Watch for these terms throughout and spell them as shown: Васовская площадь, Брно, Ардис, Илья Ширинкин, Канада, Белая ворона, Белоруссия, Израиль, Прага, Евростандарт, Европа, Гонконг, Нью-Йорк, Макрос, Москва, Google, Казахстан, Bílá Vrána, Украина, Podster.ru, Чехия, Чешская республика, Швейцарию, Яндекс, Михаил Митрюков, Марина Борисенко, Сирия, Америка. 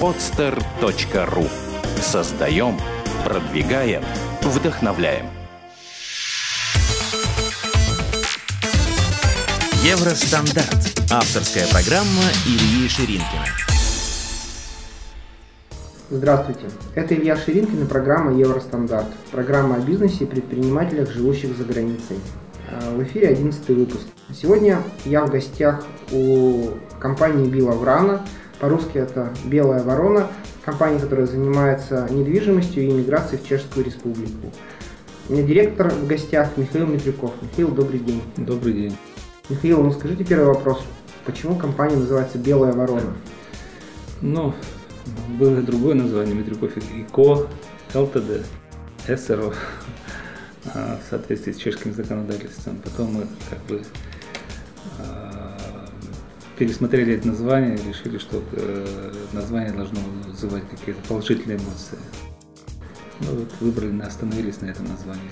Podster.ru. Создаем, продвигаем, вдохновляем. Евростандарт. Авторская программа Ильи Ширинкина. Здравствуйте, это Илья Ширинкин и программа «Евростандарт». Программа о бизнесе и предпринимателях, живущих за границей. В эфире 11 выпуск. Сегодня я в гостях у компании «Bílá Vrána», по-русски это «Белая ворона», компания, которая занимается недвижимостью и иммиграцией в Чешскую республику. У меня директор в гостях Михаил Митрюков. Михаил, добрый день. Добрый день. Михаил, ну скажите первый вопрос. Почему компания называется «Белая ворона»? Было другое название, Митрюков и Ко, ЛТД, СРО, в соответствии с чешским законодательством. Потом мы пересмотрели это название и решили, что название должно вызывать какие-то положительные эмоции. Остановились на этом названии.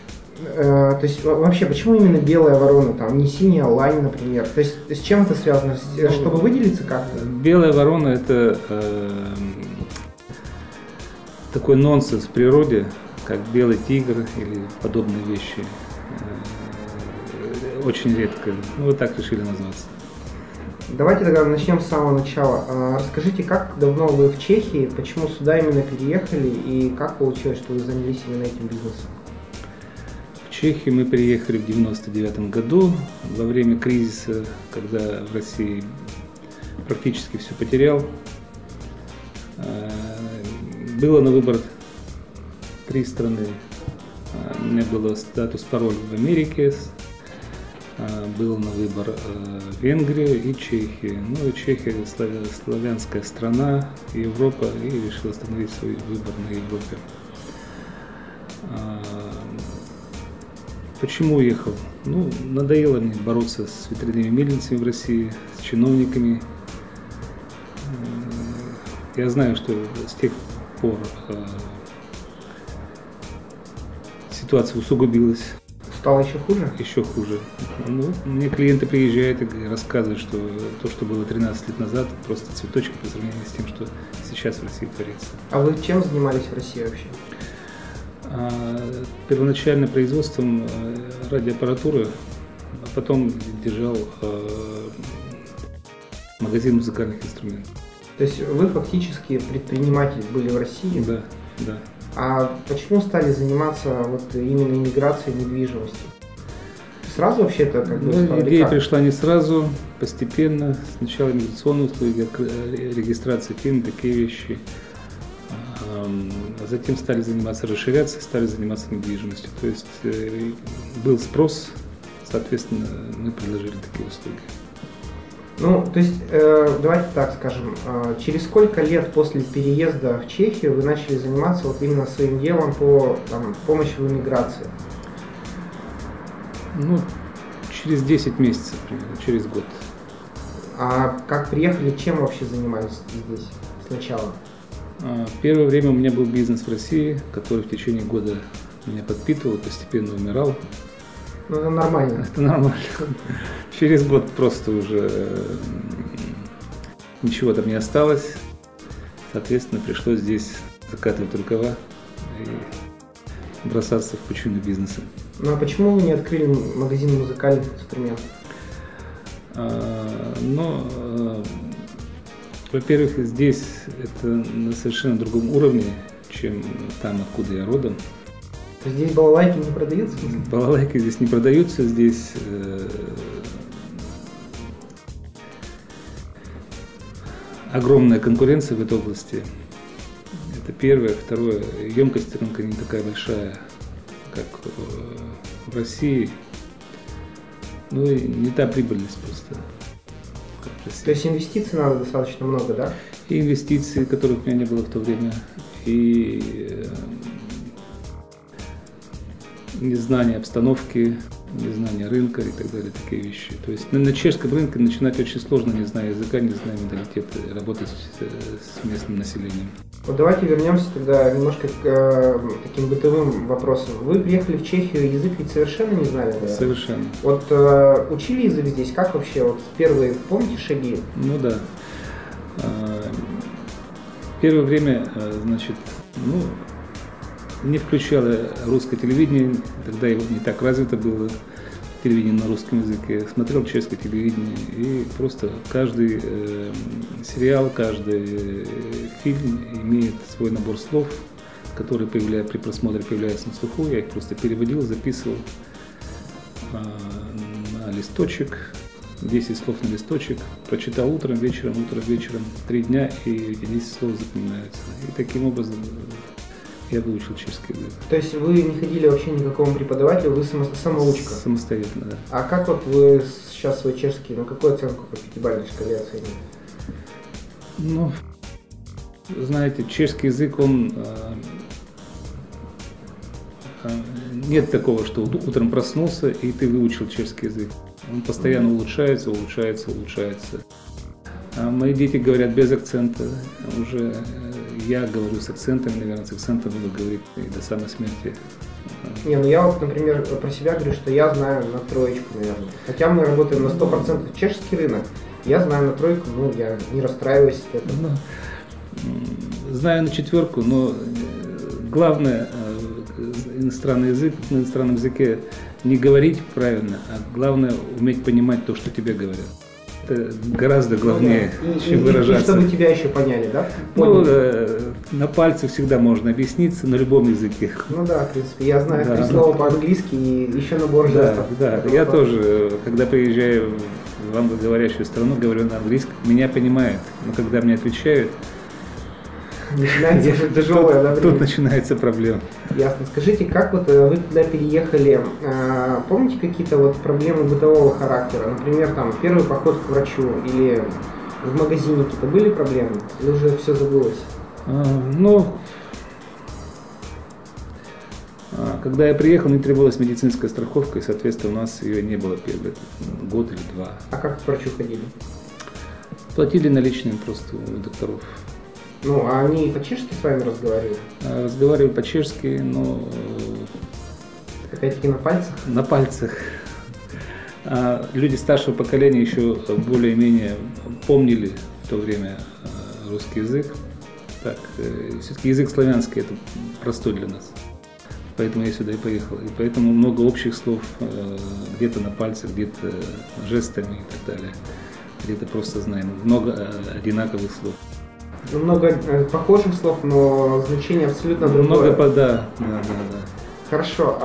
То есть вообще, почему именно «Белая ворона», там не «Синяя лань», например? То есть с чем это связано? Чтобы выделиться как-то? «Белая ворона» — это такой нонсенс в природе, как белый тигр или подобные вещи. Очень редко. Так решили назваться. Давайте тогда начнем с самого начала. Расскажите, как давно вы в Чехии, почему сюда именно переехали и как получилось, что вы занялись именно этим бизнесом? В Чехию мы переехали в 1999 году, во время кризиса, когда в России практически все потерял. Было на выбор 3 страны. У меня был статус-пароль в Америке, был на выбор Венгрия и Чехия. Чехия – славянская страна, Европа, и решил остановить свой выбор на Европе. Почему уехал? Надоело мне бороться с ветряными мельницами в России, с чиновниками. Я знаю, что с тех пор ситуация усугубилась. Стало еще хуже? Еще хуже. Мне клиенты приезжают и рассказывают, что то, что было 13 лет назад, просто цветочки по сравнению с тем, что сейчас в России творится. А вы чем занимались в России вообще? Первоначально производством радиоаппаратуры, а потом держал магазин музыкальных инструментов. То есть вы фактически предприниматель были в России? Да. А почему стали заниматься именно иммиграцией, недвижимостью? Сразу вообще-то? Идея пришла не сразу, постепенно. Сначала иммиграционные услуги, регистрация фирм, такие вещи. Затем стали заниматься, расширяться, стали заниматься недвижимостью. То есть был спрос, соответственно, мы предложили такие услуги. Давайте так скажем, через сколько лет после переезда в Чехию вы начали заниматься именно своим делом по помощи в иммиграции? Через 10 месяцев, примерно, через год. А как приехали, чем вообще занимались здесь сначала? Первое время у меня был бизнес в России, который в течение года меня подпитывал, постепенно умирал. Это нормально. Через год просто уже ничего там не осталось. Соответственно, пришлось здесь закатывать рукава и бросаться в пучину бизнеса. А почему вы не открыли магазин музыкальных инструментов? Во-первых, здесь это на совершенно другом уровне, чем там, откуда я родом. Здесь балалайки не продаются? Балалайки здесь не продаются, здесь огромная конкуренция в этой области. Это первое. Второе, емкость рынка не такая большая, как в России. И не та прибыльность просто. То есть инвестиций надо достаточно много, да? И инвестиций, которых у меня не было в то время, и незнание обстановки, незнание рынка и так далее, такие вещи. То есть на чешском рынке начинать очень сложно, не зная языка, не зная менталитета, работать с местным населением. Давайте вернемся тогда немножко к таким бытовым вопросам. Вы приехали в Чехию, язык ведь совершенно не знали? Да? Совершенно. Учили язык здесь? Как вообще? Первые, помните, шаги? Да. первое время, значит, не включало русское телевидение, тогда его не так развито было, телевидение на русском языке, смотрел чешское телевидение, и просто каждый сериал, каждый фильм имеет свой набор слов, которые при просмотре появляются на слуху, я их просто переводил, записывал на листочек, 10 слов на листочек, прочитал утром, вечером, 3 дня, и 10 слов запоминаются. И таким образом я выучил чешский язык. То есть вы не ходили вообще ни к какому преподавателю, вы самоучка? Самостоятельно, да. А как вот вы сейчас свой чешский, какую оценку по пятибалльной шкале оценили? Знаете, чешский язык, он... Нет такого, что утром проснулся и ты выучил чешский язык. Он постоянно улучшается, улучшается, улучшается. А мои дети говорят без акцента. Уже я говорю с акцентом, наверное, с акцентом буду говорить и до самой смерти. Я вот, например, про себя говорю, что я знаю на троечку, наверное. Хотя мы работаем на 100% чешский рынок, я знаю на тройку, я не расстраиваюсь от этого. Знаю на четверку, но главное иностранный язык, на иностранном языке не говорить правильно, а главное уметь понимать то, что тебе говорят. Это гораздо главнее, чем выражаться. И чтобы тебя еще поняли, да? На пальцах всегда можно объясниться, на любом языке. В принципе, я знаю три слова по-английски и еще набор жестов. Я тоже, когда приезжаю в англоговорящую страну, говорю на английском, меня понимают, но когда мне отвечают, начинается тяжелое, да? Тут начинается проблема. Ясно. Скажите, как вот вы туда переехали, помните какие-то вот проблемы бытового характера? Например, там первый поход к врачу или в магазине какие-то были проблемы? Или уже все забылось? Когда я приехал, мне требовалась медицинская страховка, и, соответственно, у нас ее не было первый год или два. А как к врачу ходили? Платили наличными просто у докторов. А они по-чешски с вами разговаривали? Разговаривали по-чешски, но... Опять-таки на пальцах? На пальцах. Люди старшего поколения еще более-менее помнили в то время русский язык. Все-таки язык славянский – это простой для нас. Поэтому я сюда и поехал. И поэтому много общих слов где-то на пальцах, где-то жестами и так далее. Где-то просто знаем. Много одинаковых слов. Много похожих слов, но значение абсолютно другое. Да. Хорошо,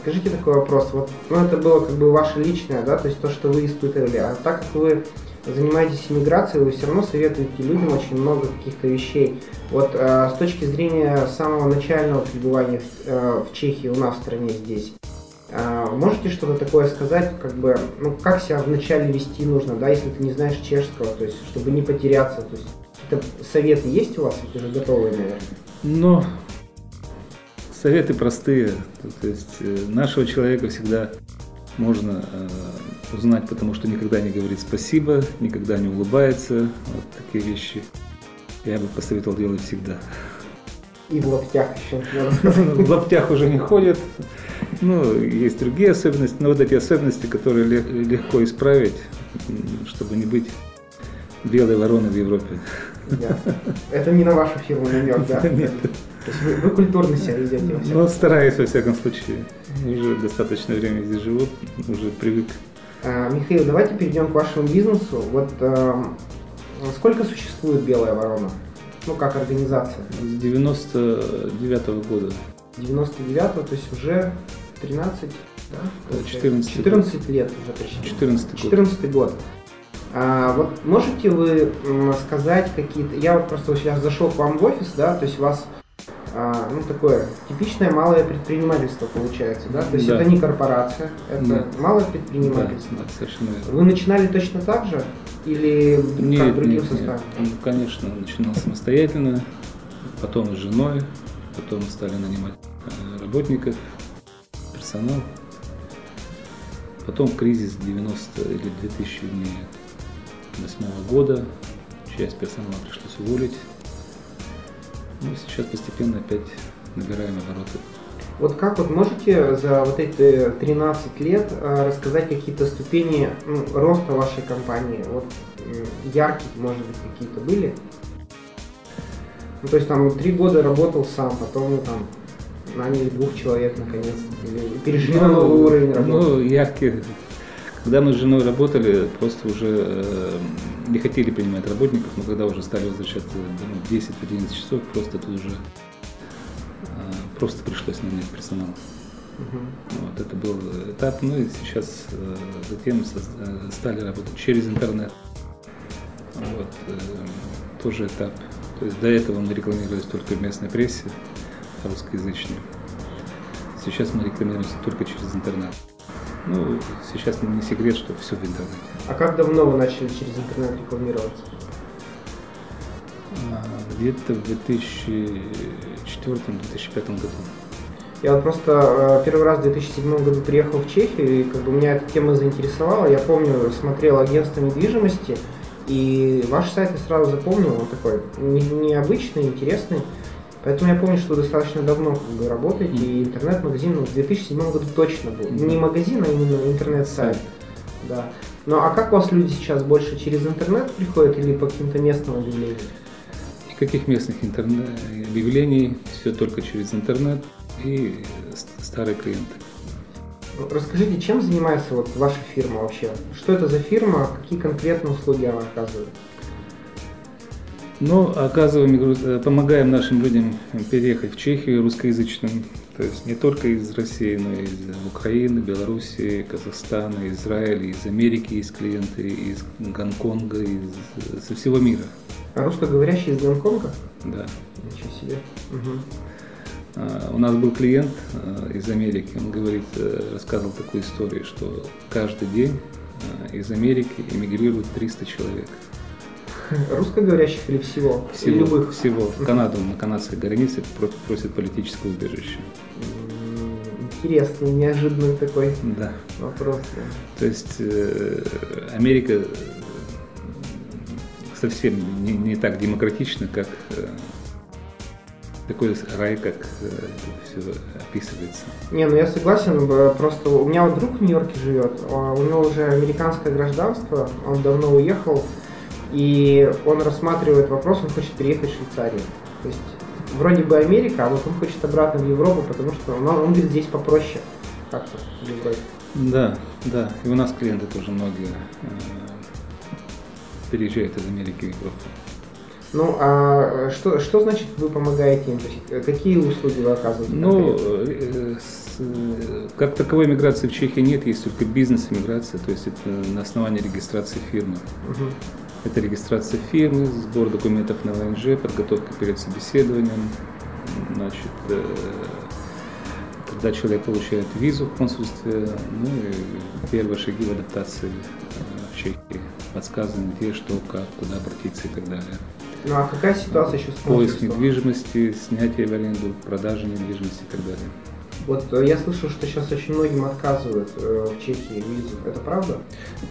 скажите такой вопрос. Это было как бы ваше личное, да, то есть то, что вы испытывали. А так как вы занимаетесь иммиграцией, вы все равно советуете людям очень много каких-то вещей. С точки зрения самого начального пребывания в Чехии, у нас в стране здесь, можете что-то такое сказать, как себя вначале вести нужно, да, если ты не знаешь чешского, то есть чтобы не потеряться, то есть... Советы есть у вас, уже готовые, наверное? Советы простые. То есть нашего человека всегда можно узнать, потому что никогда не говорит спасибо, никогда не улыбается. Вот такие вещи я бы посоветовал делать всегда. И в лаптях еще. В лаптях уже не ходят. Есть другие особенности, но эти особенности, которые легко исправить, чтобы не быть белой вороной в Европе. Ясно. Это не на вашу фирму намек, да? Нет. То есть вы культурно себя ведете? Стараюсь, во всяком случае. Уже достаточно времени здесь живу, уже привык. Михаил, давайте перейдем к вашему бизнесу. Сколько существует «Белая ворона»? Как организация? С 99-го года. 99-го, то есть уже 13, да? 14 лет уже почти. 14 год. Можете вы сказать какие-то... Я просто сейчас зашел к вам в офис, да, то есть у вас такое типичное малое предпринимательство получается, да, то есть это не корпорация, это малое предпринимательство. Да, совершенно верно. Вы начинали точно так же или как другим составом? Конечно, начинал самостоятельно, потом с женой, потом стали нанимать работников, персонал, потом кризис 90 или 2000 дней. 2008 года, часть персонала пришлось уволить. Сейчас постепенно опять набираем обороты. Можете за эти 13 лет рассказать какие-то ступени роста вашей компании? Яркие, может быть, какие-то были? Ну, то есть там 3 года работал сам, потом там наняли 2 человек наконец, перешли на новый уровень работы. Ну, когда мы с женой работали, просто уже не хотели принимать работников, но когда уже стали возвращаться домой 10-11 часов, просто тут уже просто пришлось нанять персонал. Вот, это был этап, ну и сейчас затем стали работать через интернет. Вот, тоже этап. То есть до этого мы рекламировались только в местной прессе, русскоязычной. Сейчас мы рекламируемся только через интернет. Ну, сейчас не секрет, что все в интернете. А как давно вы начали через интернет рекламироваться? Где-то в 2004-2005 году. Я вот просто первый раз в 2007 году приехал в Чехию, и как бы меня эта тема заинтересовала. Я помню, смотрел агентство недвижимости, и ваш сайт я сразу запомнил, он такой необычный, интересный. Поэтому я помню, что вы достаточно давно как бы работаете, и интернет-магазин в 2007 году точно был. Не магазин, а именно интернет-сайт. Да. Ну а как у вас люди сейчас больше через интернет приходят или по каким-то местным объявлениям? Никаких местных объявлений, все только через интернет и старые клиенты. Расскажите, чем занимается вот ваша фирма вообще? Что это за фирма, какие конкретные услуги она оказывает? Ну, помогаем нашим людям переехать в Чехию русскоязычным, то есть не только из России, но и из Украины, Белоруссии, Казахстана, Израиля, из Америки есть клиенты, из Гонконга, со всего мира. А русскоговорящие из Гонконга? Да. Ничего себе. У нас был клиент из Америки, он рассказывал такую историю, что каждый день из Америки эмигрируют 300 человек. Русскоговорящих или всего? Любых? Всего. В Канаду, на канадской границе просят политическое убежище. Интересный, неожиданный такой вопрос. То есть Америка совсем не так демократична, как такой рай, как это все описывается. Не, ну я согласен, просто у меня вот друг в Нью-Йорке живет, у него уже американское гражданство, он давно уехал. И он рассматривает вопрос, он хочет переехать в Швейцарию. То есть вроде бы Америка, а вот он хочет обратно в Европу, потому что он говорит, здесь попроще как-то в Европе. Да, да. И у нас клиенты тоже многие переезжают из Америки в Европу. Ну, а что значит вы помогаете им? Какие услуги вы оказываете? Ну, как таковой миграции в Чехии нет, есть только бизнес-миграция, то есть это на основании регистрации фирмы. Это регистрация фирмы, сбор документов на ВНЖ, подготовка перед собеседованием. Значит, когда человек получает визу в консульстве, ну и первые шаги в адаптации в Чехии. Подсказываем, где, что, как, куда обратиться и так далее. Ну а какая ситуация еще с консульством? Поиск недвижимости, снятие в аренду, продажа недвижимости и так далее. Вот я слышал, что сейчас очень многим отказывают в Чехии визу. Это правда?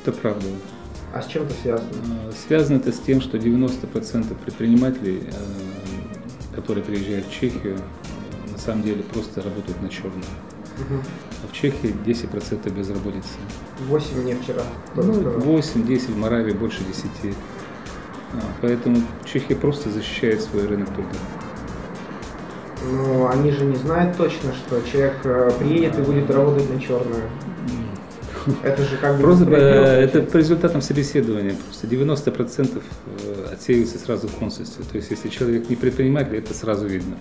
Это правда. А с чем это связано? Связано это с тем, что 90% предпринимателей, которые приезжают в Чехию, на самом деле просто работают на черном. А в Чехии 10% безработицы. 8 мне вчера. Ну, 8-10, в Моравии больше 10. Поэтому Чехия просто защищает свой рынок труда. Ну, они же не знают точно, что человек приедет и будет работать на черную. Это же как бы просто это по результатам собеседования. Просто 90% отсеиваются сразу в консульстве. То есть, если человек не предприниматель, это сразу видно.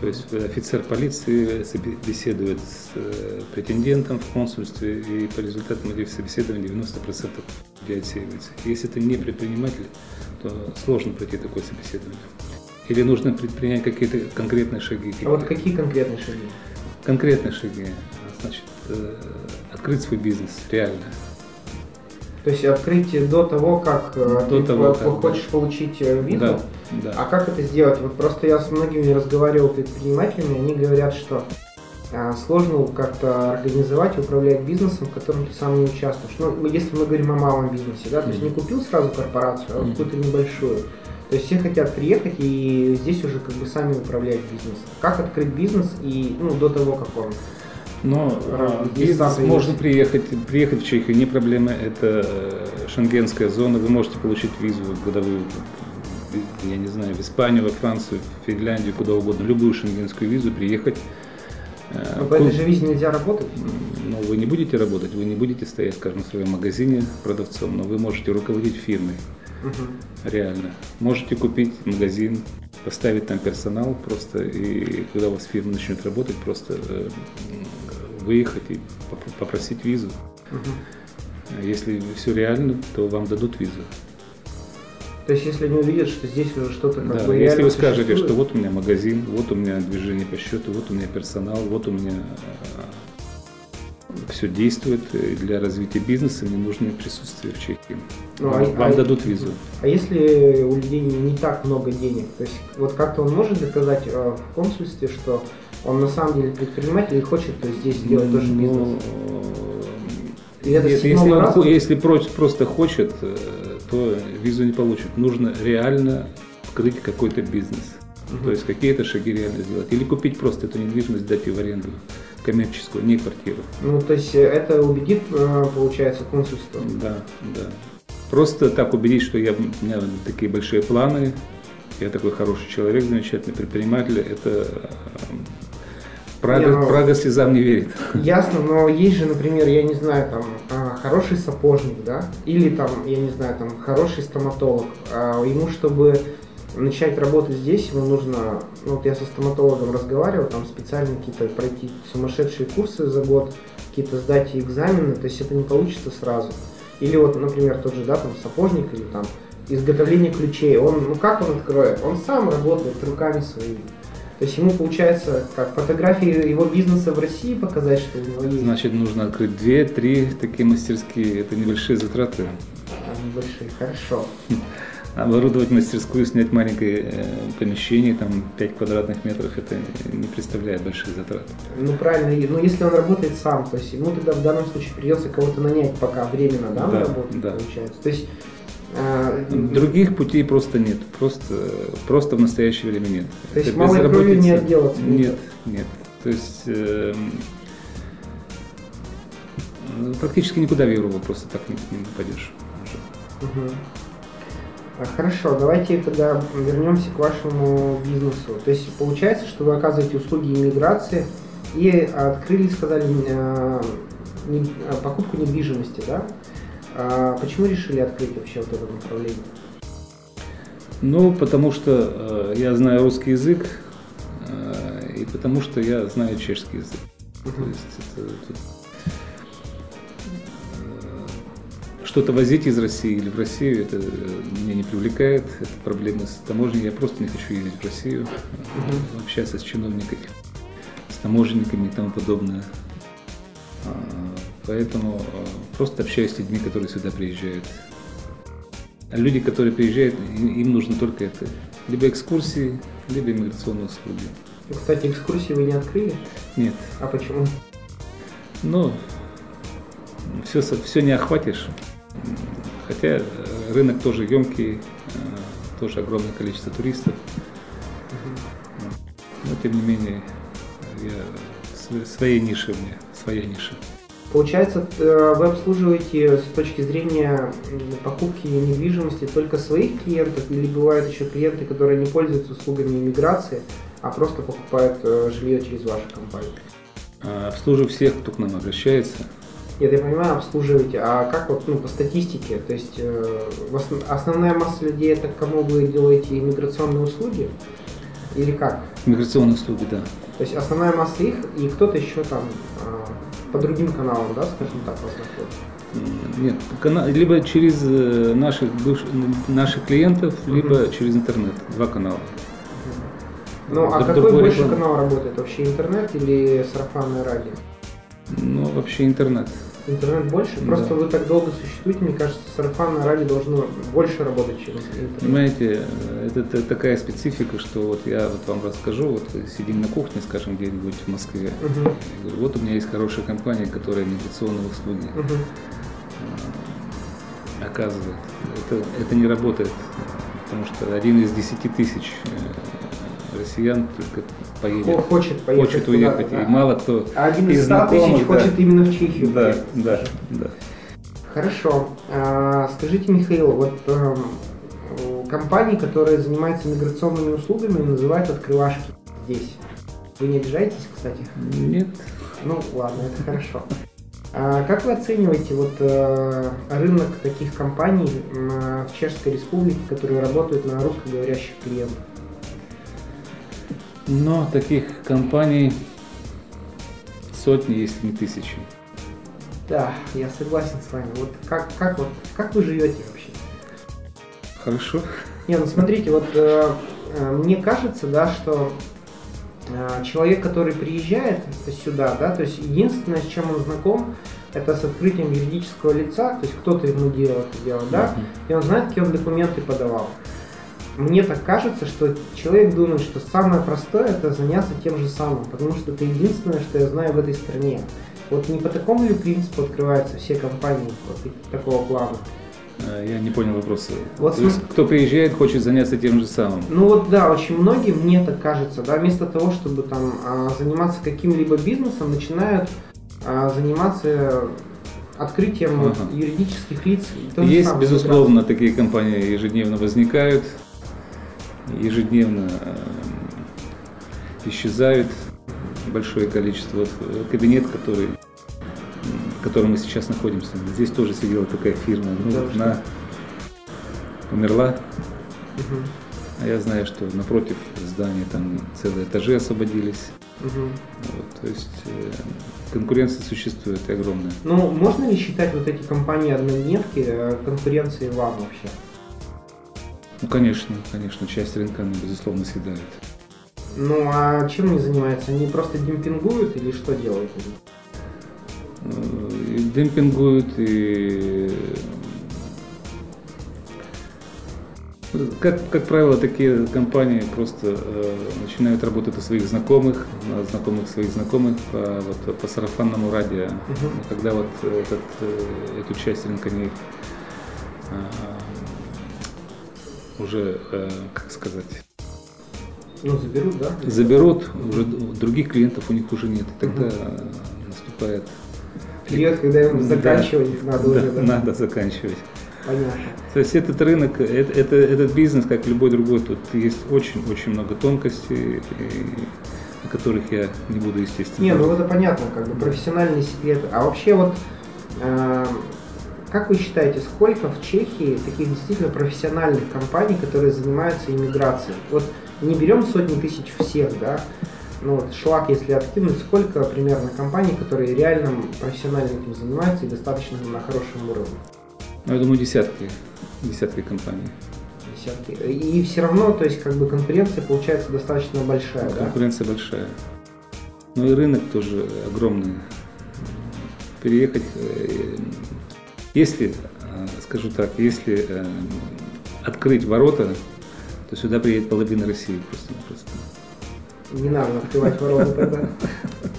То есть офицер полиции собеседует с претендентом в консульстве, и по результатам этих собеседований 90% людей отсеиваются. Если ты не предприниматель, то сложно пройти такое собеседование. Или нужно предпринять какие-то конкретные шаги. А вот какие конкретные шаги? Конкретные шаги. Значит, открыть свой бизнес, реально. То есть открыть до того, как ты хочешь получить визу? Да, да. А как это сделать? Вот просто я с многими разговаривал предпринимателями, они говорят, что сложно как-то организовать и управлять бизнесом, в котором ты сам не участвуешь. Ну, если мы говорим о малом бизнесе, да, то есть не купил сразу корпорацию, а какую-то небольшую. То есть все хотят приехать и здесь уже как бы сами управлять бизнесом. Как открыть бизнес и до того, как он? Но можно приехать в Чехию, не проблема, это шенгенская зона, вы можете получить визу годовую я не знаю, в Испанию, во Францию, в Финляндию, куда угодно, любую шенгенскую визу, приехать. Но по этой же визе нельзя работать? Ну, вы не будете работать, вы не будете стоять, скажем, в своем магазине продавцом, но вы можете руководить фирмой, реально. Можете купить магазин, поставить там персонал просто, и когда у вас фирма начнет работать, просто выехать и попросить визу. Если все реально, то вам дадут визу. То есть, если они увидят, что здесь уже что-то как бы реально если вы скажете, существует? Что вот у меня магазин, вот у меня движение по счету, вот у меня персонал, вот у меня все действует, для развития бизнеса мне нужно присутствие в Чехии. Ну, вам дадут визу. А если у людей не так много денег, то есть вот как-то он может доказать в консульстве, что он на самом деле предприниматель и хочет здесь сделать тоже бизнес? Если просто хочет, то визу не получит. Нужно реально открыть какой-то бизнес. То есть какие-то шаги реально сделать. Или купить просто эту недвижимость, дать ее в аренду коммерческую, не квартиру. Ну, то есть это убедит, получается, консульство? Да, да. Просто так убедить, что у меня такие большие планы, я такой хороший человек, замечательный предприниматель, это... Прага слезам не верит. Ясно, но есть же, например, я не знаю, там, хороший сапожник, да, или там, я не знаю, там, хороший стоматолог. Ему, чтобы начать работать здесь, ему нужно, вот я со стоматологом разговаривал, там специально какие-то пройти сумасшедшие курсы за год, какие-то сдать экзамены, то есть это не получится сразу. Или вот, например, тот же, да, там, сапожник или там изготовление ключей, он, ну как он откроет? Он сам работает руками своими. То есть ему, получается, как фотографии его бизнеса в России показать, что у него есть? Значит, нужно открыть 2-3 такие мастерские. Это небольшие затраты. Небольшие, хорошо. Оборудовать мастерскую, снять маленькое помещение, там 5 квадратных метров, это не представляет больших затрат. Ну правильно, но если он работает сам, то есть ему тогда в данном случае придется кого-то нанять пока временно, да, на работу, да. Получается? То есть, других путей просто нет, просто в настоящее время нет. То есть малой кровью не отделаться? Нет, нет. То есть практически никуда в Европу просто так не попадешь. Угу. Хорошо, давайте тогда вернемся к вашему бизнесу. То есть получается, что вы оказываете услуги иммиграции и открыли, сказали, покупку недвижимости, да? А почему решили открыть вообще вот это направление? Ну, потому что я знаю русский язык, и потому что я знаю чешский язык. То есть что-то возить из России или в Россию, это меня не привлекает, это проблемы с таможней, я просто не хочу ездить в Россию, общаться с чиновниками, с таможенниками и тому подобное. Поэтому просто общаюсь с людьми, которые сюда приезжают. Люди, которые приезжают, им нужно только это. Либо экскурсии, либо иммиграционные услуги. Кстати, экскурсии вы не открыли? Нет. А почему? Ну, все не охватишь. Хотя рынок тоже емкий, тоже огромное количество туристов. Но тем не менее, своя ниша. Получается, вы обслуживаете с точки зрения покупки недвижимости только своих клиентов, или бывают еще клиенты, которые не пользуются услугами иммиграции, а просто покупают жилье через вашу компанию? Обслуживаю всех, кто к нам обращается. Нет, я понимаю, обслуживаете. А как вот, ну, по статистике, то есть основная масса людей — это кому вы делаете иммиграционные услуги? Или как? Иммиграционные услуги, да. То есть основная масса их, и кто-то еще там по другим каналам, да, скажем так, возможно? Нет, либо через наших клиентов, либо через интернет. Два канала. Ну, а какой больше канал работает? Вообще интернет или сарафанное радио? Ну, вообще интернет. Интернет больше? Просто вы так долго существуете, мне кажется, сарафанное радио должно больше работать через интернет. Понимаете, это такая специфика, что вот я вот вам расскажу, вот сидим на кухне, скажем, где-нибудь в Москве, я говорю, вот у меня есть хорошая компания, которая иммиграционные услуги оказывает. Это не работает, потому что 1 из 10 тысяч россиян только хочет уехать, и мало кто. А 1 из 100 тысяч хочет именно в Чехию. Да, да, да. Хорошо. Скажите, Михаил, вот компаний, которые занимаются миграционными услугами, называют открывашки здесь. Вы не обижаетесь, кстати? Нет. Ну ладно, это хорошо. А как вы оцениваете вот рынок таких компаний в Чешской Республике, которые работают на русскоговорящих клиентов? Но таких компаний сотни, если не тысячи. Да, я согласен с вами. Вот как вы живете вообще? Хорошо. Не, ну смотрите, вот мне кажется, да, что человек, который приезжает сюда, да, то есть единственное, с чем он знаком, это с открытием юридического лица, то есть кто-то ему делал, да, и он знает, какие он документы подавал. Мне так кажется, что человек думает, что самое простое – это заняться тем же самым, потому что это единственное, что я знаю в этой стране. Вот не по такому ли принципу открываются все компании вот, такого плана? Я не понял вопроса. Вот, то есть, кто приезжает, хочет заняться тем же самым. Ну вот да, очень многие, мне так кажется, да, вместо того, чтобы там заниматься каким-либо бизнесом, начинают заниматься открытием юридических лиц. Есть, безусловно, такие компании ежедневно возникают, ежедневно исчезают большое количество. Вот кабинет, в котором мы сейчас находимся, здесь тоже сидела такая фирма, она умерла. А я знаю, что напротив здания там целые этажи освободились. Вот, то есть конкуренция существует огромная. Ну, можно ли считать вот эти компании однодневки конкуренцией вам вообще? Ну, конечно, часть рынка они, безусловно, съедают. Ну, а чем они занимаются? Они просто демпингуют или что делают? И демпингуют, и... Как правило, такие компании просто начинают работать у своих знакомых, по сарафанному радио. Когда вот эту часть рынка они уже, как сказать... Ну, заберут, да? Заберут, уже других клиентов у них уже нет. И тогда наступает... Клиент, когда его заканчивать, да, надо уже... Да, надо заканчивать. Понятно. То есть этот рынок, этот бизнес, как любой другой, тут есть очень-очень много тонкостей, о которых я не буду, естественно. Не, ну это понятно, как бы профессиональные секреты. А вообще вот, как вы считаете, сколько в Чехии таких действительно профессиональных компаний, которые занимаются иммиграцией? Вот не берем сотни тысяч всех, да? Ну вот шлак, если откинуть, сколько примерно компаний, которые реально профессионально этим занимаются и достаточно на хорошем уровне? Ну, я думаю, десятки компаний. Десятки. И все равно, то есть, как бы конкуренция получается достаточно большая, да? Конкуренция большая. Ну и рынок тоже огромный. Переехать, если, скажу так, если открыть ворота, то сюда приедет половина России просто-напросто. Не надо открывать ворота тогда,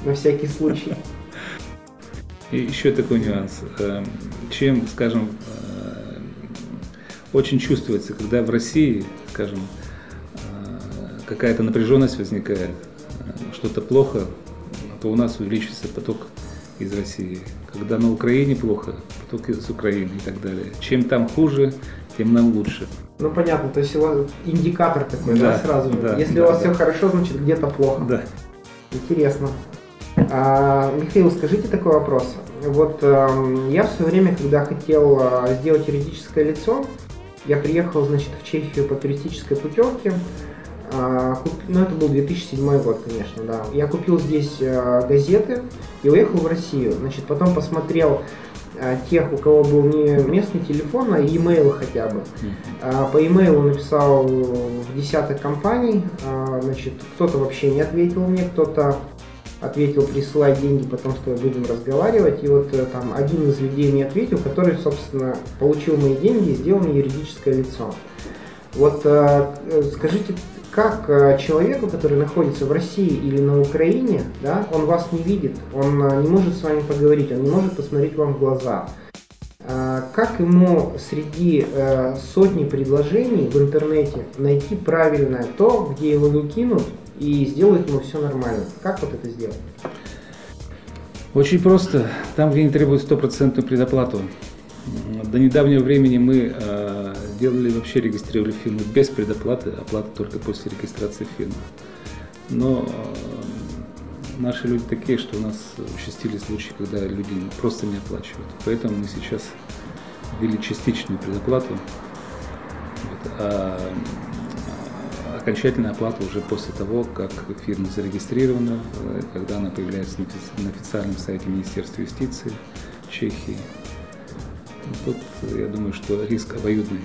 на всякий случай. И еще такой нюанс, чем, скажем, очень чувствуется, когда в России, скажем, какая-то напряженность возникает, что-то плохо, то у нас увеличивается поток из России. Когда на Украине плохо, поток из Украины и так далее. Чем там хуже, тем нам лучше. Ну понятно, то есть у вас индикатор такой, да, сразу. Да, если у вас все хорошо, значит где-то плохо. Да. Интересно. Михаил, скажите такой вопрос. Вот я в свое время, когда хотел сделать юридическое лицо, я приехал, значит, в Чехию по туристической путевке. Ну, это был 2007 год, конечно, да. Я купил здесь газеты и уехал в Россию. Значит, потом посмотрел тех, у кого был не местный телефон, а e-mail хотя бы. По e-mail написал в десяток компаний. Значит, кто-то вообще не ответил мне, кто-то ответил: присылай деньги, потом с тобой будем разговаривать. И вот там один из людей мне ответил, который, собственно, получил мои деньги и сделал мне юридическое лицо. Вот скажите, как человеку, который находится в России или на Украине, да, он вас не видит, он не может с вами поговорить, он не может посмотреть вам в глаза. Как ему среди сотни предложений в интернете найти правильное то, где его не кинут, и сделают ему все нормально? Как вот это сделать? Очень просто. Там, где не требуют 100% предоплату. До недавнего времени мы делали, вообще регистрировали фильмы без предоплаты, оплата только после регистрации фильма. Но наши люди такие, что у нас участились случаи, когда люди просто не оплачивают. Поэтому мы сейчас ввели частичную предоплату, а окончательная оплата уже после того, как фирма зарегистрирована, когда она появляется на официальном сайте Министерства юстиции Чехии. Вот я думаю, что риск обоюдный.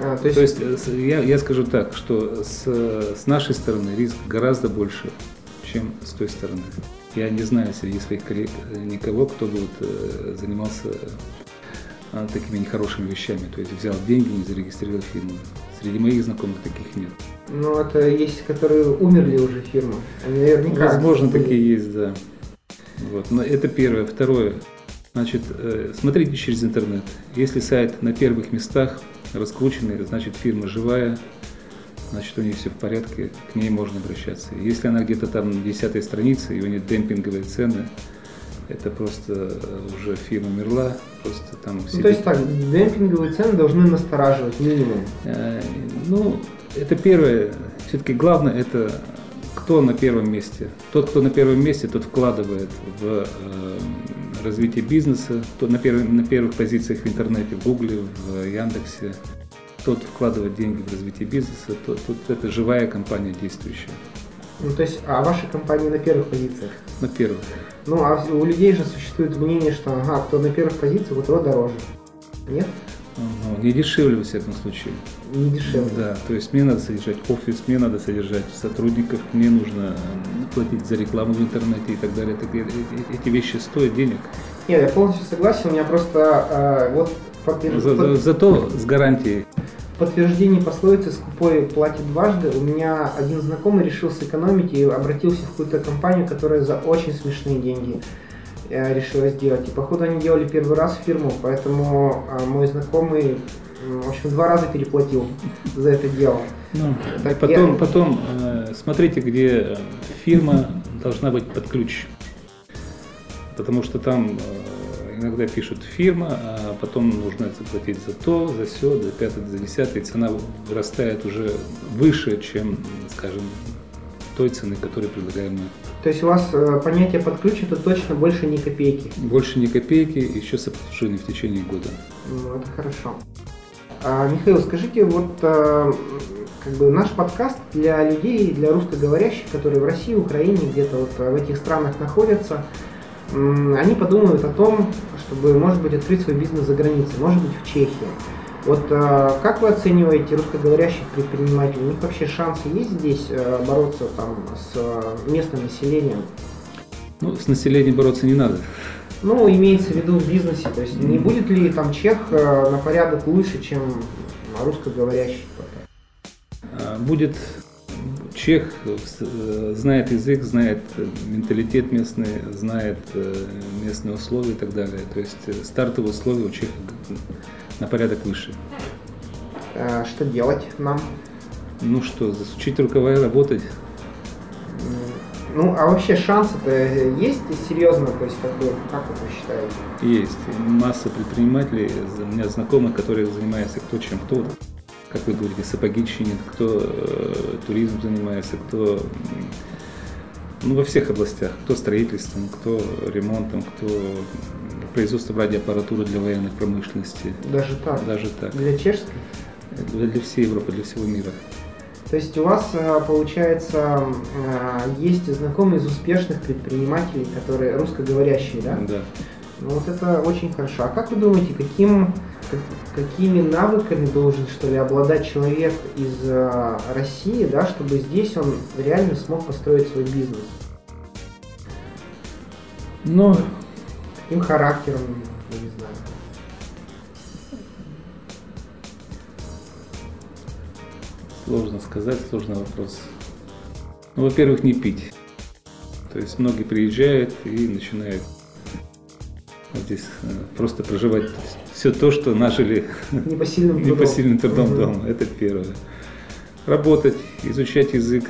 То есть я скажу так, что с нашей стороны риск гораздо больше, чем с той стороны. Я не знаю среди своих коллег никого, кто бы вот занимался такими нехорошими вещами. То есть взял деньги, не зарегистрировал фирму. Среди моих знакомых таких нет. Ну, это есть, которые умерли уже фирмы. Они наверняка. Возможно, такие есть, да. Вот. Но это первое. Второе. Значит, смотрите через интернет. Если сайт на первых местах раскрученный, значит, фирма живая, значит, у нее все в порядке, к ней можно обращаться. Если она где-то там на 10-й странице, и у нее демпинговые цены, это просто уже фирма умерла, просто там все... Ну, то есть так, демпинговые цены должны настораживать минимум? Ну, это первое. Все-таки главное – это кто на первом месте. Тот, кто на первом месте, тот вкладывает в... развитие бизнеса, то на первых позициях в интернете, в Гугле, в Яндексе, тот вкладывает деньги в развитие бизнеса, тот это живая компания действующая. Ну, то есть, а ваша компания на первых позициях? На первых. Ну, а у людей же существует мнение, что, ага, кто на первых позициях, у того дороже. Нет? Ну, не дешевле, во всяком случае. Не дешевле. Да, то есть мне надо содержать офис, мне надо содержать сотрудников, мне нужно платить за рекламу в интернете и так далее. Эти вещи стоят денег. Нет, я полностью согласен, у меня просто Зато с гарантией. В подтверждении пословицы «скупой платит дважды» у меня один знакомый решил сэкономить и обратился в какую-то компанию, которая за очень смешные деньги решила сделать. И походу они делали первый раз фирму, поэтому мой знакомый, в общем, 2 раза переплатил за это дело. Ну, потом смотрите, где фирма должна быть под ключ. Потому что там иногда пишут фирма, а потом нужно заплатить за то, за сё, за 5, за 10, и цена вырастает уже выше, чем, скажем, той цены, которая предлагаемая. То есть у вас понятие под ключ это точно больше ни копейки? Больше ни копейки, еще с обслуживанием в течение года. Ну, это хорошо. Михаил, скажите, вот наш подкаст для людей, для русскоговорящих, которые в России, Украине, где-то вот в этих странах находятся, они подумают о том, чтобы, может быть, открыть свой бизнес за границей, может быть, в Чехии. Вот как вы оцениваете русскоговорящих предпринимателей? У них вообще шансы есть здесь бороться там с местным населением? Ну, с населением бороться не надо. Ну, имеется в виду в бизнесе. То есть не будет ли там чех на порядок лучше, чем русскоговорящий? Будет. Чех знает язык, знает менталитет местный, знает местные условия и так далее. То есть стартовые условия у чеха на порядок выше. Что делать нам? Ну что, засучить рукава и работать. Ну, а вообще шансы-то есть серьезно? То есть, как вы считаете? Есть. Масса предпринимателей, у меня знакомых, которые занимаются кто чем кто. Как вы говорите, сапоги чинит, кто туризм занимается, кто во всех областях, кто строительством, кто ремонтом, кто производством радиоаппаратуры для военной промышленности. Даже так? Даже так. Для чешской? Для всей Европы, для всего мира. То есть у вас, получается, есть знакомые из успешных предпринимателей, которые русскоговорящие, да? Да. Ну, вот это очень хорошо. А как вы думаете, какими навыками должен, что ли, обладать человек из России, да, чтобы здесь он реально смог построить свой бизнес? Ну, каким характером, я не знаю. Сложно сказать, сложный вопрос. Ну, во-первых, не пить. То есть многие приезжают и начинают здесь просто проживать все то, что нажили непосильным трудом дома. Это первое. Работать, изучать язык,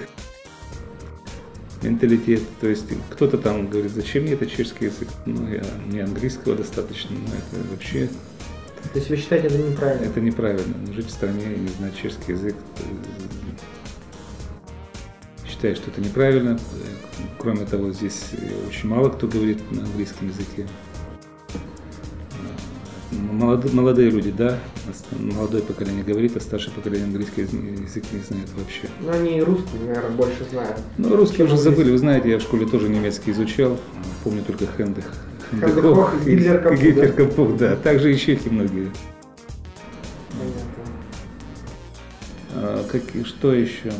менталитет. То есть кто-то там говорит, зачем мне это чешский язык? Ну, мне английского достаточно, но это вообще То есть вы считаете это неправильно? Это неправильно. Жить в стране и не знать чешский язык. Считаю, что это неправильно. Кроме того, здесь очень мало кто говорит на английском языке. Молодые люди, да, молодое поколение говорит, а старшее поколение английский язык не знает вообще. Но они русский, наверное, больше знают. Ну, русский уже забыли, вы знаете, я в школе тоже немецкий изучал, помню только Хендехох и Гитлер-Капух, да, также и чехи многие. Что еще?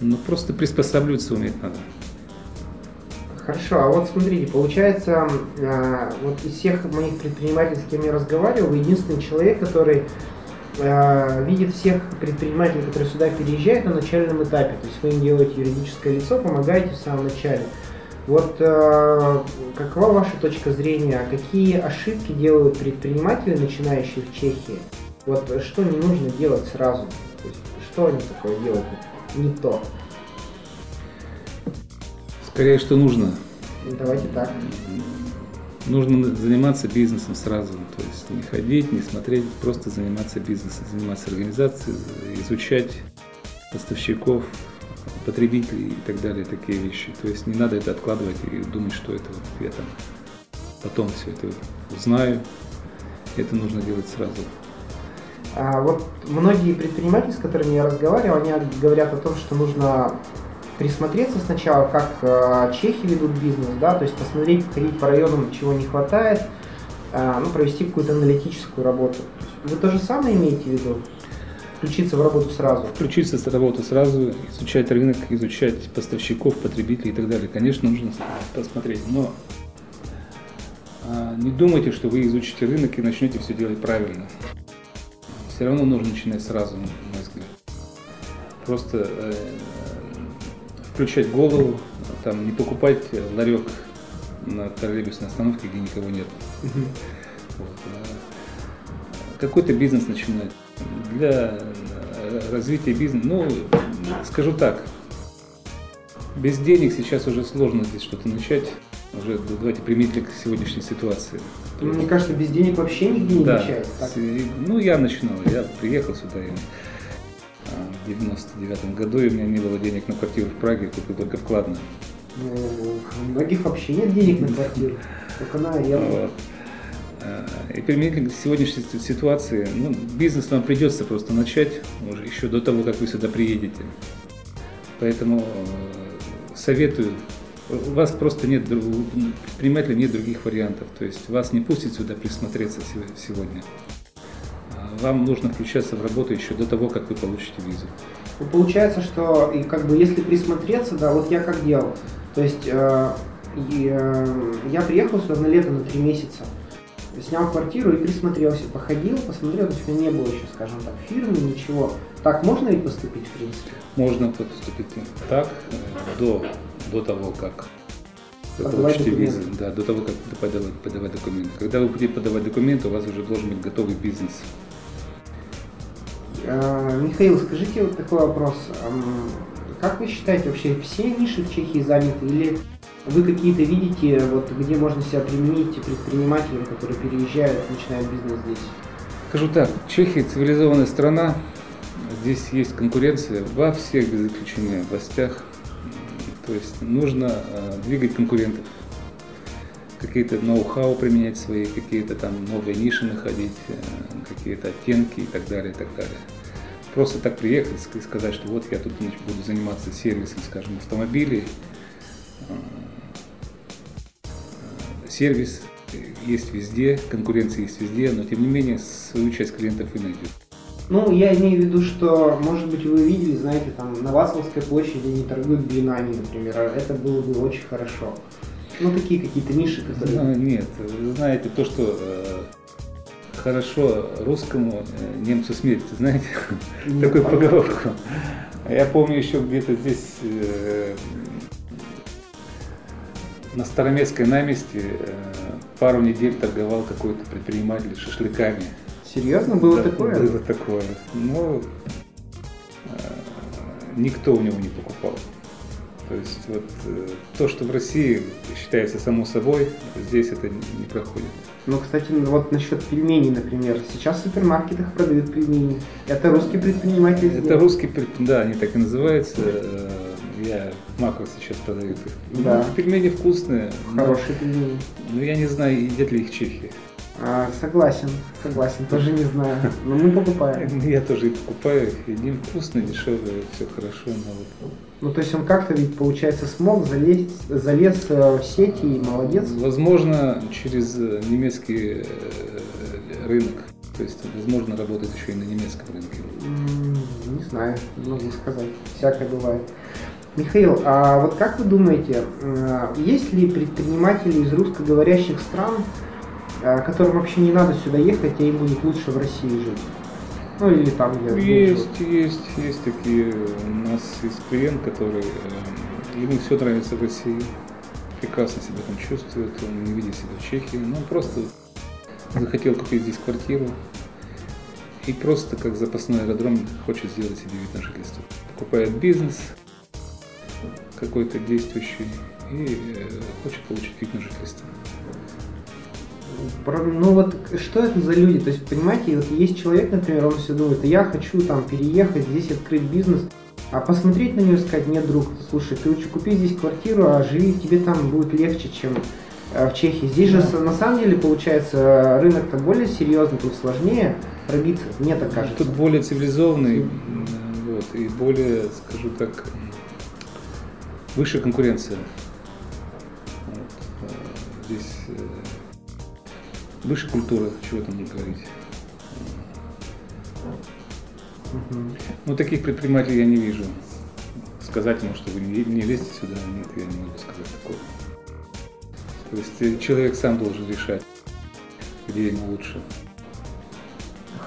Ну, просто приспосабливаться уметь надо. Хорошо, а вот смотрите, получается, вот из всех моих предпринимателей, с кем я разговаривал, вы единственный человек, который видит всех предпринимателей, которые сюда переезжают, на начальном этапе. То есть вы им делаете юридическое лицо, помогаете в самом начале. Вот какова ваша точка зрения, какие ошибки делают предприниматели, начинающие в Чехии? Вот что не нужно делать сразу? То есть, что они такое делают? Не то. Скорее, что нужно. Давайте так. Нужно заниматься бизнесом сразу. То есть не ходить, не смотреть, просто заниматься бизнесом, заниматься организацией, изучать поставщиков, потребителей и так далее, такие вещи. То есть не надо это откладывать и думать, что это вот я там потом все это узнаю. Это нужно делать сразу. Вот многие предприниматели, с которыми я разговаривал, они говорят о том, что нужно присмотреться сначала, как чехи ведут бизнес, да, то есть посмотреть, ходить по районам, чего не хватает, ну, провести какую-то аналитическую работу. Вы то же самое имеете в виду? Включиться в работу сразу? Включиться в работу сразу, изучать рынок, изучать поставщиков, потребителей и так далее. Конечно, нужно посмотреть, но не думайте, что вы изучите рынок и начнете все делать правильно. Все равно нужно начинать сразу, на мой взгляд. Просто включать голову, там, не покупать ларек на троллейбусной остановке, где никого нет. Какой-то бизнес начинать. Для развития бизнеса, ну, скажу так, без денег сейчас уже сложно здесь что-то начать. Уже давайте примите к сегодняшней ситуации. Мне кажется, без денег вообще нигде не начать. Да. Ну, я начинал, я приехал сюда в 99-м году, и у меня не было денег на квартиру в Праге, купил только вкладную. Ну, у многих вообще нет денег на квартиру, только на аренду. И применительно к сегодняшней ситуации, ну, бизнес вам придется просто начать уже еще до того, как вы сюда приедете. Поэтому советую. У вас просто нет, предпринимателя нет других вариантов, то есть вас не пустят сюда присмотреться сегодня. Вам нужно включаться в работу еще до того, как вы получите визу. Ну, получается, что и как бы если присмотреться, да, вот я как делал, то есть я приехал сюда на лето на 3 месяца, снял квартиру и присмотрелся, походил, посмотрел, то есть у меня не было еще, скажем так, фирмы, ничего. Так можно ведь поступить, в принципе? Можно поступить так, до того, как вы получите визу, да, до того, как подавать документы. Когда вы будете подавать документы, у вас уже должен быть готовый бизнес. Михаил, скажите вот такой вопрос. Как вы считаете, вообще все ниши в Чехии заняты, или вы какие-то видите, вот, где можно себя применить предпринимателям, которые переезжают, начинают бизнес здесь? Скажу так, Чехия цивилизованная страна, здесь есть конкуренция во всех, без исключения, областях. То есть нужно двигать конкурентов, какие-то ноу-хау применять свои, какие-то там новые ниши находить, какие-то оттенки и так далее, и так далее. Просто так приехать и сказать, что вот я тут буду заниматься сервисом, скажем, автомобилей. Сервис есть везде, конкуренция есть везде, но тем не менее свою часть клиентов и найдет. Ну, я имею в виду, что, может быть, вы видели, знаете, там, на Васовской площади не торгуют блинами, например, это было бы очень хорошо. Ну, такие какие-то ниши, которые... Ну, нет, вы знаете, то, что хорошо русскому, немцу смерть, знаете, такую поговорку. Я помню еще где-то здесь, на Староместской намести, пару недель торговал какой-то предприниматель шашлыками. Серьезно? Было такое? Было такое. Но никто у него не покупал. То есть вот то, что в России считается само собой, здесь это не проходит. Ну, кстати, вот насчет пельменей, например. Сейчас в супермаркетах продают пельмени. Это русский предприниматель? Это сделал. Русский предприниматель, да, они так и называются. Я Макрос сейчас продают их. Да. Ну, пельмени вкусные. Хорошие пельмени. Но я не знаю, едят ли их чехи. А, согласен, тоже не знаю, но мы покупаем. Я тоже их покупаю, едим вкусно, дешевле, все хорошо. Ну, то есть он как-то ведь, получается, смог залез в сети и молодец? Возможно, через немецкий рынок, то есть, возможно, работает еще и на немецком рынке. Не знаю, могу сказать, всякое бывает. Михаил, а вот как вы думаете, есть ли предприниматели из русскоговорящих стран, которым вообще не надо сюда ехать, а им будет лучше в России жить? Ну или там где-то. Есть такие. У нас есть клиент, который ему все нравится в России, прекрасно себя там чувствует, он не видит себя в Чехии, но он просто захотел купить здесь квартиру и просто как запасной аэродром хочет сделать себе вид на жительство. Покупает бизнес какой-то действующий и хочет получить вид на жительство. Ну вот что это за люди? То есть, понимаете, вот есть человек, например, он все думает, я хочу там переехать, здесь открыть бизнес, а посмотреть на него и сказать, нет, друг, слушай, ты лучше купи здесь квартиру, а живи, тебе там будет легче, чем в Чехии. Здесь да. Же на самом деле получается рынок-то более серьезный, тут сложнее пробиться, мне так кажется. Тут более цивилизованный, вот, и более, скажу так, высшая конкуренция. Вот, здесь выше культуры, чего там не говорить. Ну, таких предпринимателей я не вижу. Сказать ему, что вы не лезьте сюда, нет, я не могу сказать такого. То есть человек сам должен решать, где ему лучше.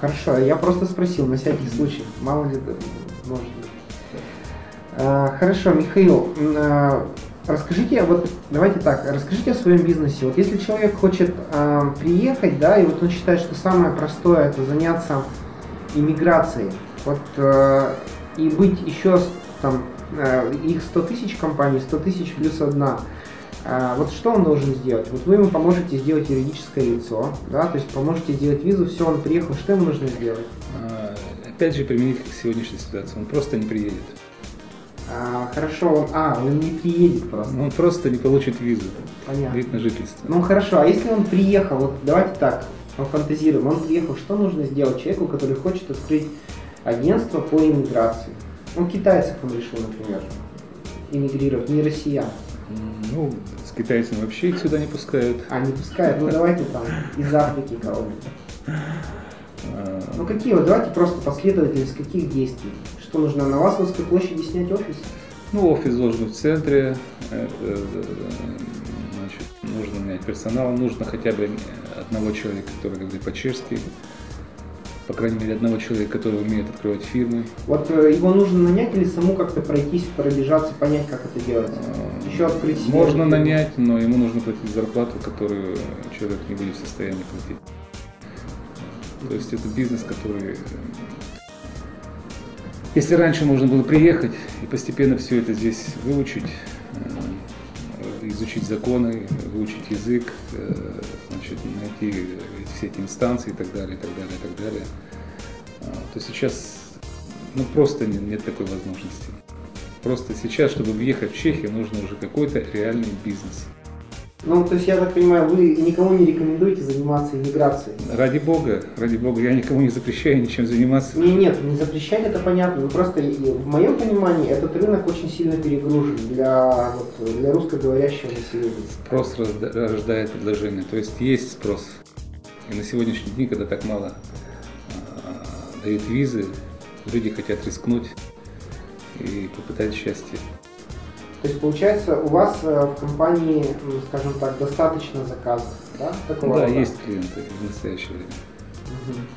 Хорошо, я просто спросил, на всякий случай, мало ли, может быть. Хорошо, Михаил. Расскажите, вот давайте так, расскажите о своем бизнесе. Вот если человек хочет приехать, да, и вот он считает, что самое простое это заняться иммиграцией, вот и быть еще там их 100 тысяч компаний, 100 тысяч плюс одна. Вот что он должен сделать? Вот вы ему поможете сделать юридическое лицо, да, то есть поможете сделать визу, все, он приехал, что ему нужно сделать? Опять же, применить к сегодняшней ситуации, он просто не приедет. Хорошо, он не приедет просто. Он просто не получит визу. Понятно. Вид на жительство. Ну хорошо, а если он приехал, вот давайте так, пофантазируем, он приехал, что нужно сделать человеку, который хочет открыть агентство по иммиграции? Он китайцев решил, например, иммигрировать, не россиян. Ну, с китайцами вообще их сюда не пускают. Не пускают, ну давайте там, из Африки кого-нибудь. Ну какие, вот давайте просто последовательность каких действий? Что нужно на Васовской площади снять офис? Ну, офис должен быть в центре, значит, нужно менять персонал, нужно хотя бы одного человека, который говорит по-чешски, по крайней мере, одного человека, который умеет открывать фирмы. Вот его нужно нанять или саму как-то пройтись, пробежаться, понять, как это делается? Еще открыть себе? Можно нанять, но ему нужно платить зарплату, которую человек не будет в состоянии платить. То есть это бизнес, который... Если раньше можно было приехать и постепенно все это здесь выучить, изучить законы, выучить язык, значит, найти все эти инстанции и так далее, и так далее, и так далее, то сейчас ну, просто нет такой возможности. Просто сейчас, чтобы въехать в Чехию, нужно уже какой-то реальный бизнес. Ну, то есть, я так понимаю, вы никому не рекомендуете заниматься иммиграцией? Ради бога, я никому не запрещаю ничем заниматься. Нет, не запрещать, это понятно, но просто в моем понимании этот рынок очень сильно перегружен для русскоговорящего населения. Спрос рождает предложение, то есть есть спрос. И на сегодняшний день, когда так мало дают визы, люди хотят рискнуть и попытать счастье. То есть, получается, у вас в компании, скажем так, достаточно заказов, да? Да, есть клиенты в настоящее время.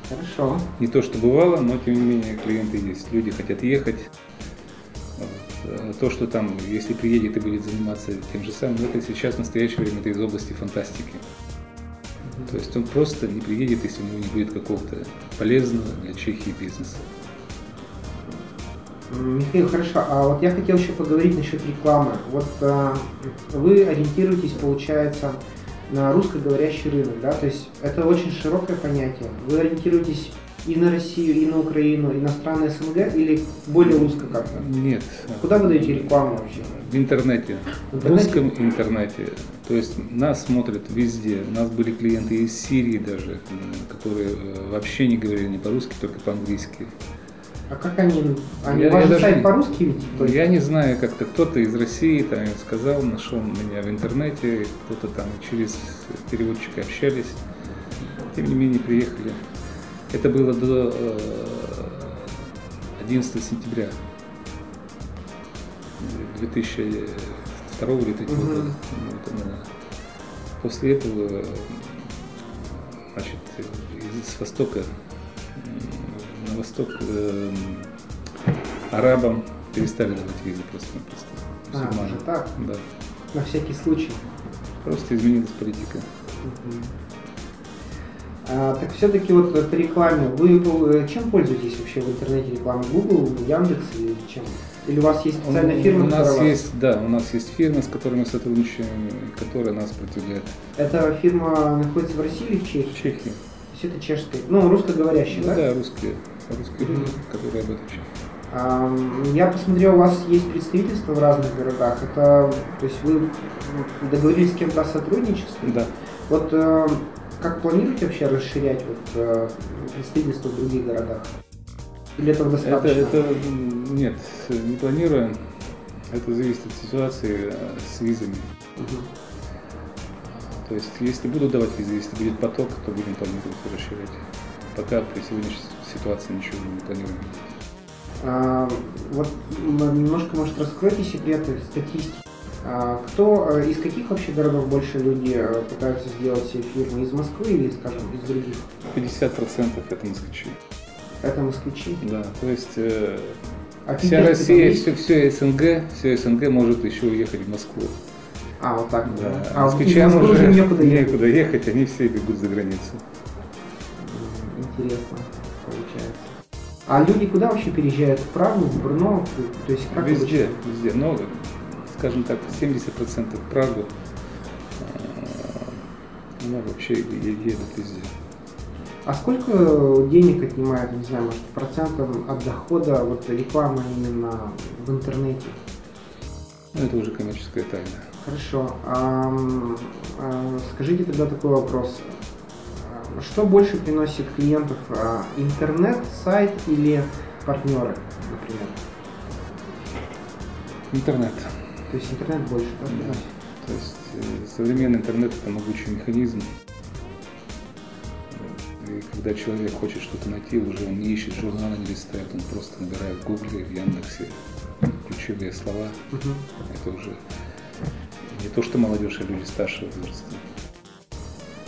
Хорошо. Не то, что бывало, но, тем не менее, клиенты есть. Люди хотят ехать. Вот. То, что там, если приедет и будет заниматься тем же самым, это сейчас, в настоящее время, это из области фантастики. То есть, он просто не приедет, если у него не будет какого-то полезного для Чехии бизнеса. Михаил, хорошо. А вот я хотел еще поговорить насчет рекламы. Вот вы ориентируетесь, получается, на русскоговорящий рынок, да? То есть это очень широкое понятие. Вы ориентируетесь и на Россию, и на Украину, и на страны СНГ, или более узко как-то? Нет. Куда вы даете рекламу вообще? В интернете. В русском интернете. То есть нас смотрят везде. У нас были клиенты из Сирии даже, которые вообще не говорили ни по-русски, только по-английски. А как они ваш сайт по-русски ведь? Только? Я не знаю, как-то кто-то из России там сказал, нашел меня в интернете, кто-то там через переводчика общались, тем не менее приехали. Это было до 11 сентября 2002 или 2003 года. После этого, значит, с востока, на восток арабам перестали давать визы просто-напросто. Мусульмане. А, так? Да. На всякий случай. Просто изменилась политика. Так все-таки вот по рекламе, вы чем пользуетесь вообще в интернете рекламы? Google, Яндекс или чем? Или у вас есть специальная фирма? У нас есть фирма, с которой мы сотрудничаем, которая нас продвигает. Эта фирма находится в России или в Чехии? В Чехии. То есть это чешская, ну русскоговорящая, да? Да, русские люди, которые об этом чешут. Я посмотрел, у вас есть представительство в разных городах. Это, то есть вы договорились с кем-то о сотрудничестве? Да. Вот как планируете вообще расширять вот представительство в других городах? Или этого достаточно? Нет, не планируем. Это зависит от ситуации с визами. То есть, если будут давать визы, если будет поток, то будем планировать расширять. Пока при сегодняшней ситуации ничего не планируем. Вот немножко, может, раскройте секреты статистики. Кто, из каких вообще городов больше люди пытаются сделать себе фирмы? Из Москвы или, скажем, из других? 50% это москвичи. Это москвичи? Да, то есть вся Россия, все СНГ может еще уехать в Москву. А, вот так? Да. А москвичам уже некуда ехать, они все бегут за границу. Интересно, получается. А люди куда вообще переезжают? В Прагу, в Брно? То есть как везде, обычно? Везде. Но, скажем так, 70% в Прагу, ну, вообще едут везде. А сколько денег отнимает, не знаю, может, процентом от дохода вот реклама именно в интернете? Ну, это уже коммерческая тайна. Хорошо. Скажите тогда такой вопрос. Что больше приносит клиентов? Интернет, сайт или партнеры, например? Интернет. То есть интернет больше, да? Да. То есть современный интернет – это могучий механизм. И когда человек хочет что-то найти, уже он не ищет журнала, не листает, он просто набирает в Google или в Яндексе ключевые слова. Это уже не то, что молодежь, а люди старшего возраста.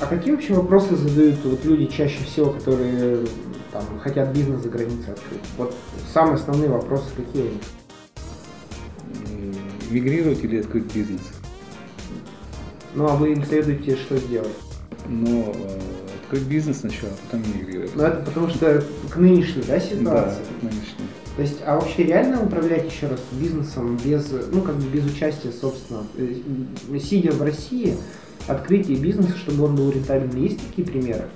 А какие вообще вопросы задают вот люди чаще всего, которые там, хотят бизнес за границей открыть? Вот самые основные вопросы какие у них? Мигрировать или открыть бизнес? Ну, а вы им советуете, что сделать? Ну, открыть бизнес сначала, потом мигрировать. Ну, это потому что к нынешней, да, ситуации? Да, к нынешней. То есть, а вообще реально управлять еще раз бизнесом без, ну, как бы без участия, собственно, сидя в России, открытие бизнеса, чтобы он был рентабельным? Есть такие примеры?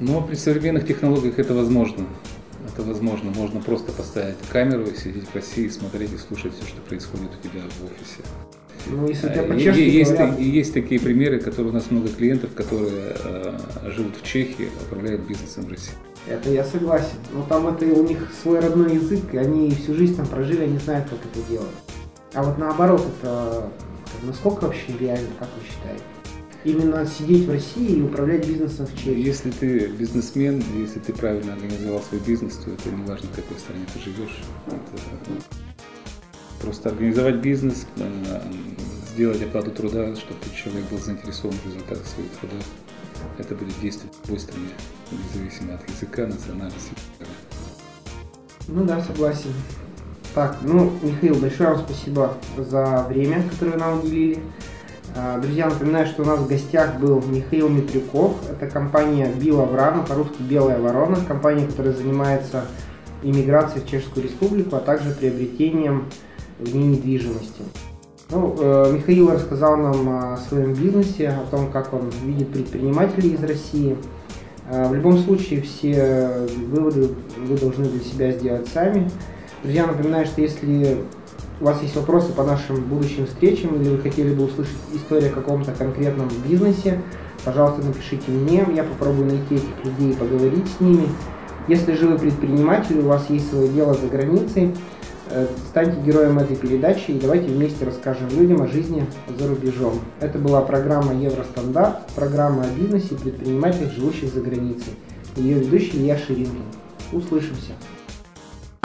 Но при современных технологиях это возможно. Это возможно. Можно просто поставить камеру, сидеть в России, смотреть и слушать все, что происходит у тебя в офисе. Ну, если я по-чешски говоря... Есть такие примеры, которые у нас много клиентов, которые живут в Чехии, управляют бизнесом в России. Это я согласен. Но там это у них свой родной язык, и они всю жизнь там прожили, они знают, как это делать. А вот наоборот, это насколько вообще реально, как вы считаете? Именно сидеть в России и управлять бизнесом в Чехии. Если ты бизнесмен, если ты правильно организовал свой бизнес, то это не важно, в какой стране ты живешь. Это просто организовать бизнес, сделать оплату труда, чтобы человек был заинтересован в результатах своего труда. Это будет действовать в любой стране, независимо от языка, национальности. Ну да, согласен. Так, ну, Михаил, большое вам спасибо за время, которое вы нам уделили. Друзья, напоминаю, что у нас в гостях был Михаил Митрюков. Это компания Bílá Vrána, по-русски Белая Ворона, компания, которая занимается иммиграции в Чешскую республику, а также приобретением в ней недвижимости. Михаил рассказал нам о своем бизнесе, о том, как он видит предпринимателей из России. В любом случае, все выводы вы должны для себя сделать сами. Друзья, напоминаю, что если у вас есть вопросы по нашим будущим встречам или вы хотели бы услышать историю о каком-то конкретном бизнесе, пожалуйста, напишите мне, я попробую найти этих людей и поговорить с ними. Если же вы предприниматель, у вас есть свое дело за границей, станьте героем этой передачи и давайте вместе расскажем людям о жизни за рубежом. Это была программа «Евростандарт», программа о бизнесе и предпринимателях, живущих за границей. Ее ведущий Илья Ширинкин. Услышимся.